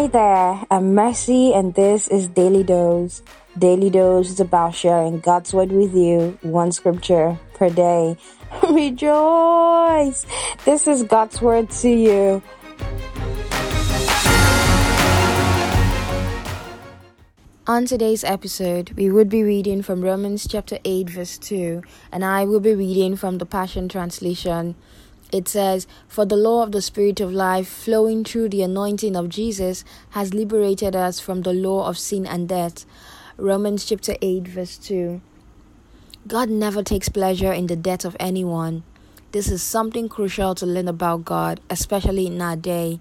Hi there, I'm Mercy and this is Daily Dose. Daily Dose is about sharing God's Word with you, one scripture per day. Rejoice! This is God's Word to you. On today's episode, we would be reading from Romans chapter 8 verse 2, and I will be reading from the Passion Translation. It says, "For the law of the Spirit of life flowing through the anointing of Jesus has liberated us from the law of sin and death." Romans chapter 8 verse 2. God never takes pleasure in the death of anyone. This is something crucial to learn about God, especially in our day.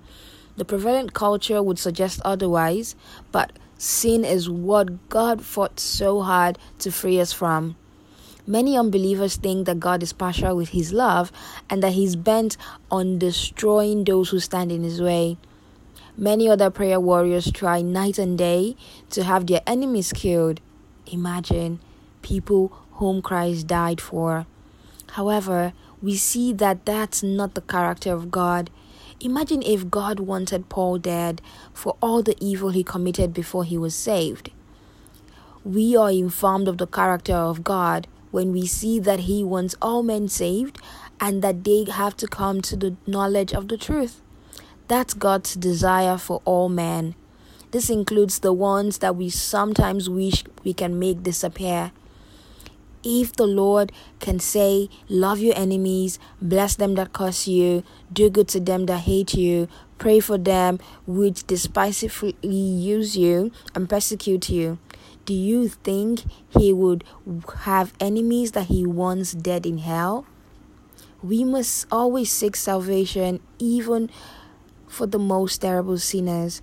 The prevalent culture would suggest otherwise, but sin is what God fought so hard to free us from. Many unbelievers think that God is partial with his love and that he's bent on destroying those who stand in his way. Many other prayer warriors try night and day to have their enemies killed. Imagine, people whom Christ died for. However, we see that that's not the character of God. Imagine if God wanted Paul dead for all the evil he committed before he was saved. We are informed of the character of God when we see that he wants all men saved and that they have to come to the knowledge of the truth. That's God's desire for all men. This includes the ones that we sometimes wish we can make disappear. If the Lord can say, "Love your enemies, bless them that curse you, do good to them that hate you, pray for them which despisively use you and persecute you," do you think he would have enemies that he wants dead in hell? We must always seek salvation even for the most terrible sinners.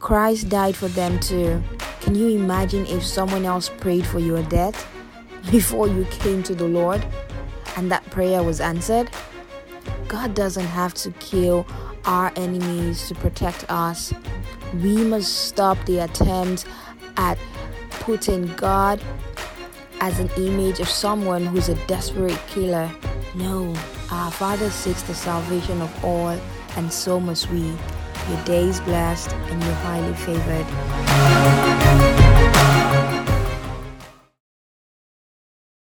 Christ died for them too. Can you imagine if someone else prayed for your death before you came to the Lord and that prayer was answered? God doesn't have to kill our enemies to protect us. We must stop the attempt at putting God as an image of someone who's a desperate killer. No, our Father seeks the salvation of all, and so must we. Your day is blessed and you're highly favored.